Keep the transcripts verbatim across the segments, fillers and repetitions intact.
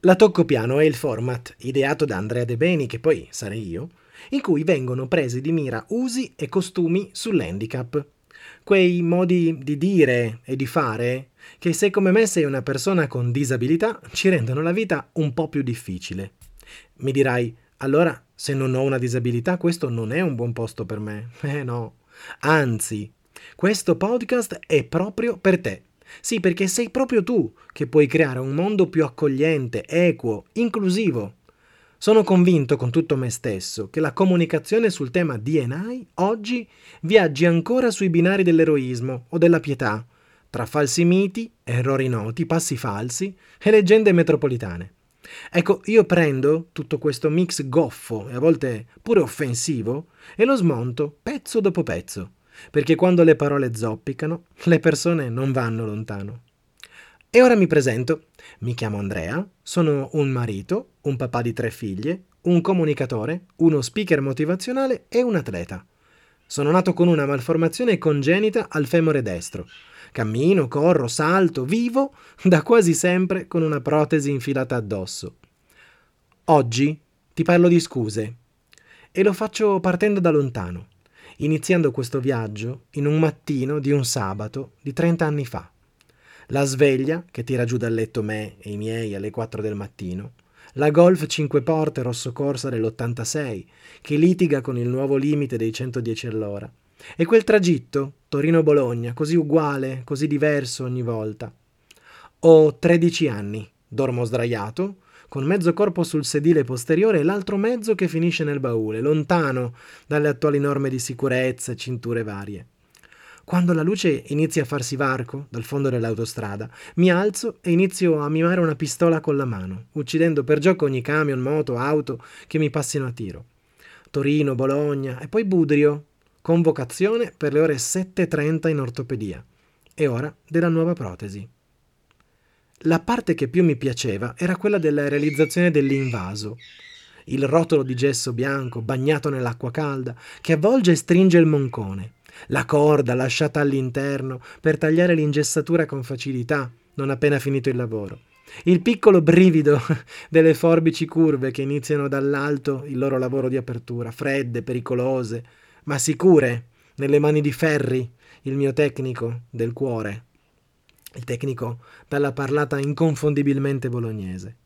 La Tocco Piano è il format, ideato da Andrea De Beni, che poi sarei io, in cui vengono presi di mira usi e costumi sull'handicap. Quei modi di dire e di fare che, se come me sei una persona con disabilità, ci rendono la vita un po' più difficile. Mi dirai, allora, se non ho una disabilità, questo non è un buon posto per me. Eh no, anzi, questo podcast è proprio per te. Sì, perché sei proprio tu che puoi creare un mondo più accogliente, equo, inclusivo. Sono convinto con tutto me stesso che la comunicazione sul tema D and I oggi viaggi ancora sui binari dell'eroismo o della pietà, tra falsi miti, errori noti, passi falsi e leggende metropolitane. Ecco, io prendo tutto questo mix goffo e a volte pure offensivo e lo smonto pezzo dopo pezzo. Perché quando le parole zoppicano, le persone non vanno lontano. E ora mi presento. Mi chiamo Andrea, sono un marito, un papà di tre figlie, un comunicatore, uno speaker motivazionale e un atleta. Sono nato con una malformazione congenita al femore destro. Cammino, corro, salto, vivo da quasi sempre con una protesi infilata addosso. Oggi ti parlo di scuse e lo faccio partendo da lontano. Iniziando questo viaggio in un mattino di un sabato di trent'anni fa. La sveglia che tira giù dal letto me e i miei alle quattro del mattino, la Golf cinque porte rosso corsa dell'ottantasei che litiga con il nuovo limite dei centodieci all'ora e quel tragitto Torino-Bologna così uguale, così diverso ogni volta. Ho tredici anni, dormo sdraiato, con mezzo corpo sul sedile posteriore e l'altro mezzo che finisce nel baule, lontano dalle attuali norme di sicurezza e cinture varie. Quando la luce inizia a farsi varco dal fondo dell'autostrada, mi alzo e inizio a mimare una pistola con la mano, uccidendo per gioco ogni camion, moto, auto che mi passino a tiro. Torino, Bologna e poi Budrio, convocazione per le ore sette e trenta in ortopedia. E ora della nuova protesi. La parte che più mi piaceva era quella della realizzazione dell'invaso, il rotolo di gesso bianco bagnato nell'acqua calda che avvolge e stringe il moncone, la corda lasciata all'interno per tagliare l'ingessatura con facilità non appena finito il lavoro, il piccolo brivido delle forbici curve che iniziano dall'alto il loro lavoro di apertura, fredde, pericolose, ma sicure nelle mani di Ferri, il mio tecnico del cuore. Il tecnico dalla parlata inconfondibilmente bolognese.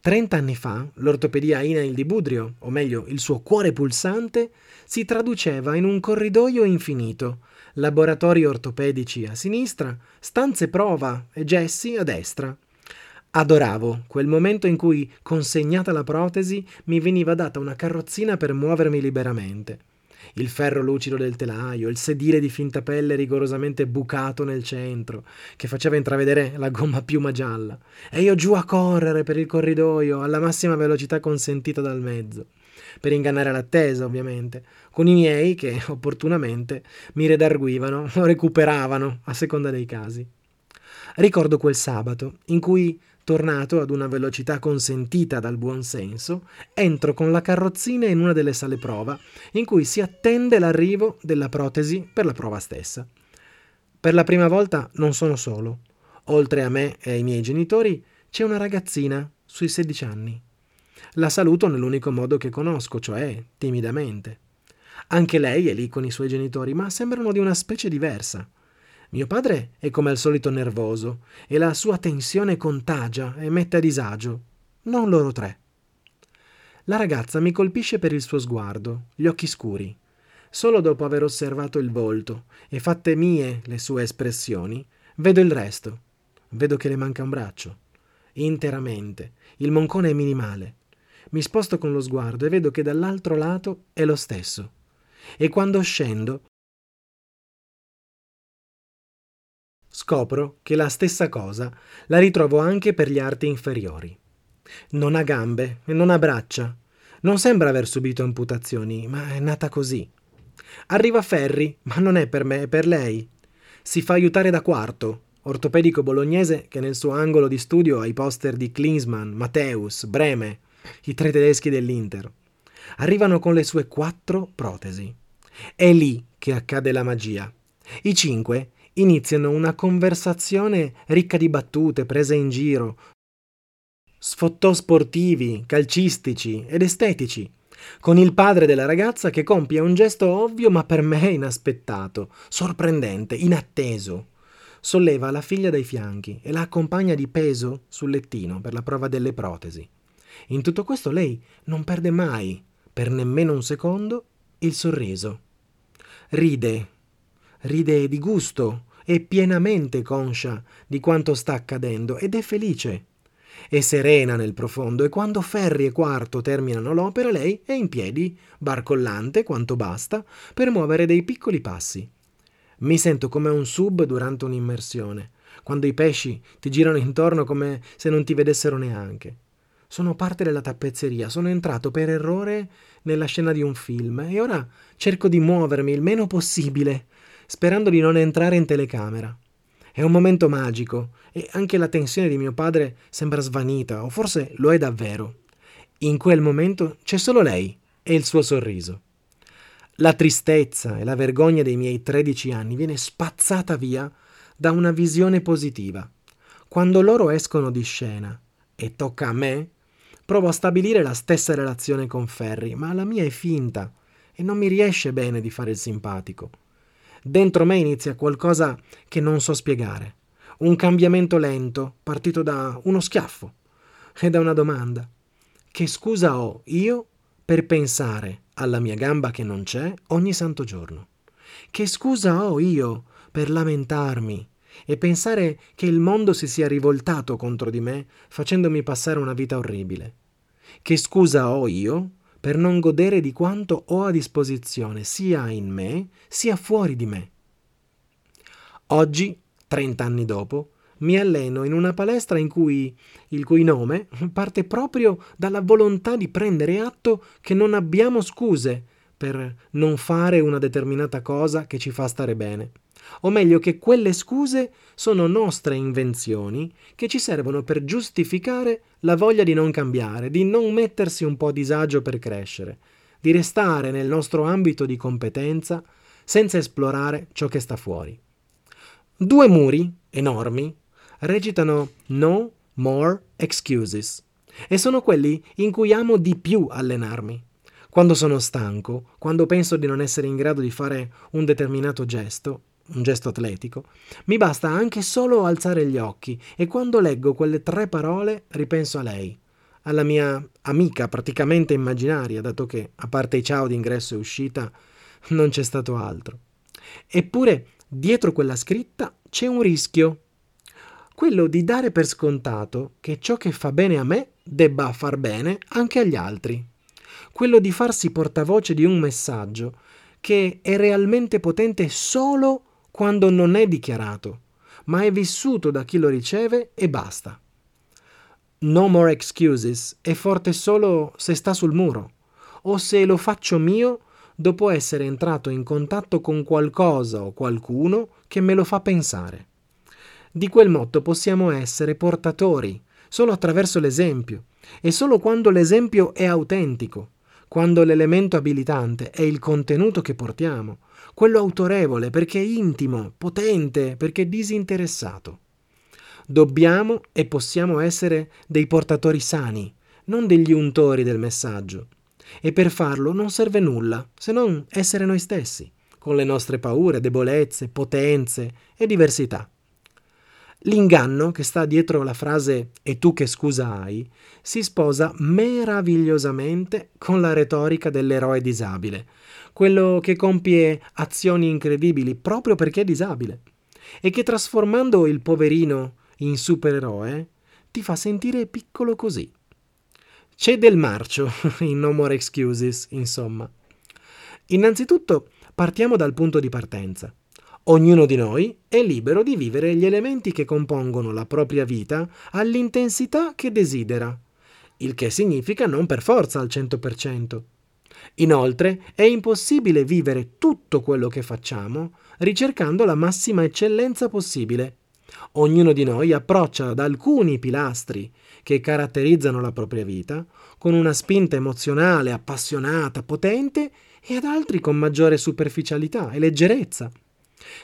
Trent'anni fa l'ortopedia Inail di Budrio, o meglio il suo cuore pulsante, si traduceva in un corridoio infinito, laboratori ortopedici a sinistra, stanze prova e gessi a destra. Adoravo quel momento in cui, consegnata la protesi, mi veniva data una carrozzina per muovermi liberamente. Il ferro lucido del telaio, il sedile di finta pelle rigorosamente bucato nel centro, che faceva intravedere la gomma piuma gialla, e io giù a correre per il corridoio alla massima velocità consentita dal mezzo, per ingannare l'attesa ovviamente, con i miei che opportunamente mi redarguivano o recuperavano a seconda dei casi. Ricordo quel sabato in cui, tornato ad una velocità consentita dal buon senso, entro con la carrozzina in una delle sale prova in cui si attende l'arrivo della protesi per la prova stessa. Per la prima volta non sono solo. Oltre a me e ai miei genitori c'è una ragazzina sui sedici anni. La saluto nell'unico modo che conosco, cioè timidamente. Anche lei è lì con i suoi genitori, ma sembrano di una specie diversa. Mio padre è come al solito nervoso e la sua tensione contagia e mette a disagio. Non loro tre. La ragazza mi colpisce per il suo sguardo, gli occhi scuri. Solo dopo aver osservato il volto e fatte mie le sue espressioni, vedo il resto. Vedo che le manca un braccio. Interamente. Il moncone è minimale. Mi sposto con lo sguardo e vedo che dall'altro lato è lo stesso. E quando scendo, scopro che la stessa cosa la ritrovo anche per gli arti inferiori. Non ha gambe e non ha braccia. Non sembra aver subito amputazioni, ma è nata così. Arriva Ferri, ma non è per me, è per lei. Si fa aiutare da Quarto, ortopedico bolognese che nel suo angolo di studio ha i poster di Klinsmann, Matthäus, Brehme, i tre tedeschi dell'Inter. Arrivano con le sue quattro protesi. È lì che accade la magia. I cinque iniziano una conversazione ricca di battute, prese in giro sfottò sportivi, calcistici ed estetici, con il padre della ragazza che compie un gesto ovvio ma per me inaspettato, sorprendente, inatteso. Solleva la figlia dai fianchi e la accompagna di peso sul lettino per la prova delle protesi. In tutto questo lei non perde mai, per nemmeno un secondo, il sorriso. Ride, ride di gusto, è pienamente conscia di quanto sta accadendo ed è felice. È serena nel profondo e quando Ferri e Quarto terminano l'opera lei è in piedi, barcollante quanto basta, per muovere dei piccoli passi. Mi sento come un sub durante un'immersione, quando i pesci ti girano intorno come se non ti vedessero neanche. Sono parte della tappezzeria, sono entrato per errore nella scena di un film e ora cerco di muovermi il meno possibile, sperando di non entrare in telecamera. È un momento magico e anche la tensione di mio padre sembra svanita, o forse lo è davvero. In quel momento c'è solo lei e il suo sorriso. La tristezza e la vergogna dei miei tredici anni viene spazzata via da una visione positiva. Quando loro escono di scena e tocca a me, provo a stabilire la stessa relazione con Ferri, ma la mia è finta e non mi riesce bene di fare il simpatico. Dentro me inizia qualcosa che non so spiegare, un cambiamento lento partito da uno schiaffo e da una domanda. Che scusa ho io per pensare alla mia gamba che non c'è ogni santo giorno? Che scusa ho io per lamentarmi e pensare che il mondo si sia rivoltato contro di me facendomi passare una vita orribile? Che scusa ho io per non godere di quanto ho a disposizione sia in me sia fuori di me? Oggi, trent'anni dopo, mi alleno in una palestra in cui il cui nome parte proprio dalla volontà di prendere atto che non abbiamo scuse per non fare una determinata cosa che ci fa stare bene. O meglio, che quelle scuse sono nostre invenzioni che ci servono per giustificare la voglia di non cambiare, di non mettersi un po' a disagio per crescere, di restare nel nostro ambito di competenza senza esplorare ciò che sta fuori. Due muri enormi recitano No More Excuses e sono quelli in cui amo di più allenarmi. Quando sono stanco, quando penso di non essere in grado di fare un determinato gesto, un gesto atletico, mi basta anche solo alzare gli occhi e quando leggo quelle tre parole ripenso a lei, alla mia amica praticamente immaginaria, dato che, a parte i ciao d'ingresso e uscita, non c'è stato altro. Eppure, dietro quella scritta c'è un rischio, quello di dare per scontato che ciò che fa bene a me debba far bene anche agli altri, quello di farsi portavoce di un messaggio che è realmente potente solo quando non è dichiarato, ma è vissuto da chi lo riceve e basta. No more excuses è forte solo se sta sul muro, o se lo faccio mio dopo essere entrato in contatto con qualcosa o qualcuno che me lo fa pensare. Di quel motto possiamo essere portatori solo attraverso l'esempio, e solo quando l'esempio è autentico, quando l'elemento abilitante è il contenuto che portiamo, quello autorevole perché intimo, potente, perché disinteressato. Dobbiamo e possiamo essere dei portatori sani, non degli untori del messaggio. E per farlo non serve nulla, se non essere noi stessi, con le nostre paure, debolezze, potenze e diversità. L'inganno che sta dietro la frase «e tu che scusa hai» si sposa meravigliosamente con la retorica dell'eroe disabile, quello che compie azioni incredibili proprio perché è disabile, e che trasformando il poverino in supereroe ti fa sentire piccolo così. C'è del marcio in No More Excuses, insomma. Innanzitutto partiamo dal punto di partenza. Ognuno di noi è libero di vivere gli elementi che compongono la propria vita all'intensità che desidera, il che significa non per forza al cento per cento. Inoltre, è impossibile vivere tutto quello che facciamo ricercando la massima eccellenza possibile. Ognuno di noi approccia ad alcuni pilastri che caratterizzano la propria vita con una spinta emozionale, appassionata, potente e ad altri con maggiore superficialità e leggerezza.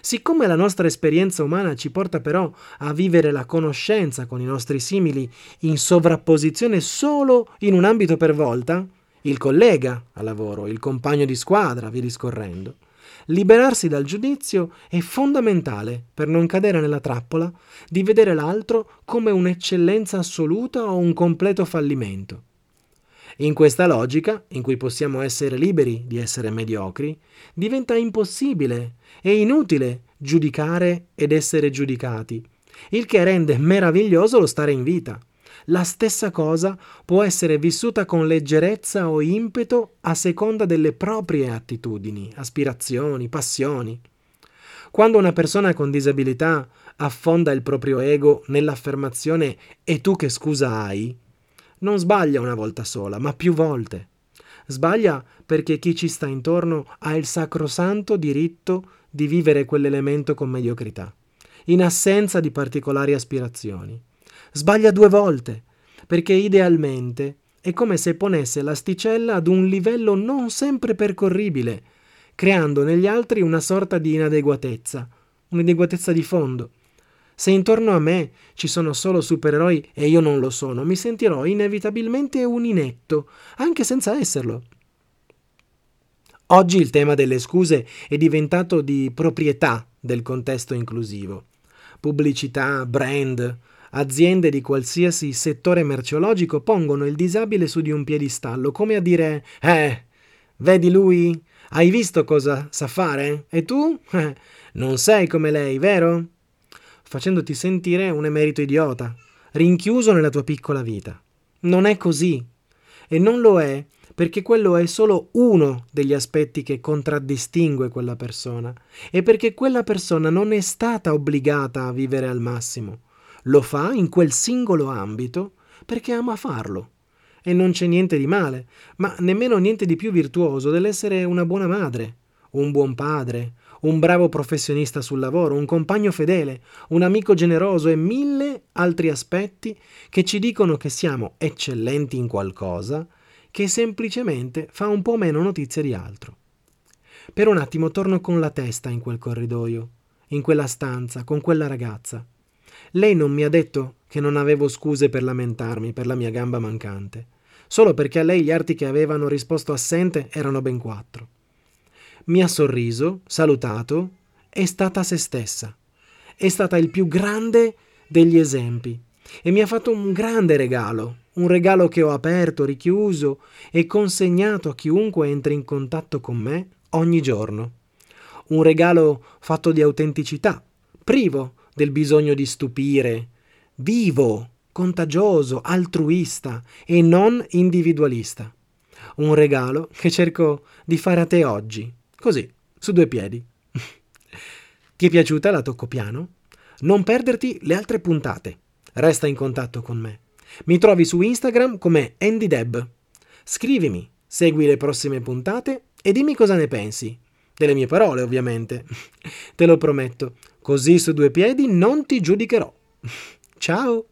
Siccome la nostra esperienza umana ci porta però a vivere la conoscenza con i nostri simili in sovrapposizione solo in un ambito per volta, il collega a lavoro, il compagno di squadra, via discorrendo, liberarsi dal giudizio è fondamentale per non cadere nella trappola di vedere l'altro come un'eccellenza assoluta o un completo fallimento. In questa logica, in cui possiamo essere liberi di essere mediocri, diventa impossibile e inutile giudicare ed essere giudicati, il che rende meraviglioso lo stare in vita. La stessa cosa può essere vissuta con leggerezza o impeto a seconda delle proprie attitudini, aspirazioni, passioni. Quando una persona con disabilità affonda il proprio ego nell'affermazione «E tu che scusa hai?», non sbaglia una volta sola, ma più volte. Sbaglia perché chi ci sta intorno ha il sacrosanto diritto di vivere quell'elemento con mediocrità, in assenza di particolari aspirazioni. Sbaglia due volte, perché idealmente è come se ponesse l'asticella ad un livello non sempre percorribile, creando negli altri una sorta di inadeguatezza, un'inadeguatezza di fondo. Se intorno a me ci sono solo supereroi e io non lo sono, mi sentirò inevitabilmente un inetto, anche senza esserlo. Oggi il tema delle scuse è diventato di proprietà del contesto inclusivo. Pubblicità, brand, aziende di qualsiasi settore merceologico pongono il disabile su di un piedistallo, come a dire «Eh, vedi lui? Hai visto cosa sa fare? E tu? Eh, non sei come lei, vero?» facendoti sentire un emerito idiota, rinchiuso nella tua piccola vita. Non è così. E non lo è perché quello è solo uno degli aspetti che contraddistingue quella persona e perché quella persona non è stata obbligata a vivere al massimo. Lo fa in quel singolo ambito perché ama farlo. E non c'è niente di male, ma nemmeno niente di più virtuoso dell'essere una buona madre, un buon padre, un bravo professionista sul lavoro, un compagno fedele, un amico generoso e mille altri aspetti che ci dicono che siamo eccellenti in qualcosa che semplicemente fa un po' meno notizia di altro. Per un attimo torno con la testa in quel corridoio, in quella stanza, con quella ragazza. Lei non mi ha detto che non avevo scuse per lamentarmi per la mia gamba mancante, solo perché a lei gli arti che avevano risposto assente erano ben quattro. Mi ha sorriso, salutato, è stata se stessa. È stata il più grande degli esempi e mi ha fatto un grande regalo, un regalo che ho aperto, richiuso e consegnato a chiunque entri in contatto con me ogni giorno. Un regalo fatto di autenticità, privo del bisogno di stupire, vivo, contagioso, altruista e non individualista. Un regalo che cerco di fare a te oggi. Così, su due piedi. Ti è piaciuta La Tocco Piano? Non perderti le altre puntate. Resta in contatto con me. Mi trovi su Instagram come AndyDeb. Scrivimi, segui le prossime puntate e dimmi cosa ne pensi. Delle mie parole, ovviamente. Te lo prometto. Così su due piedi non ti giudicherò. Ciao!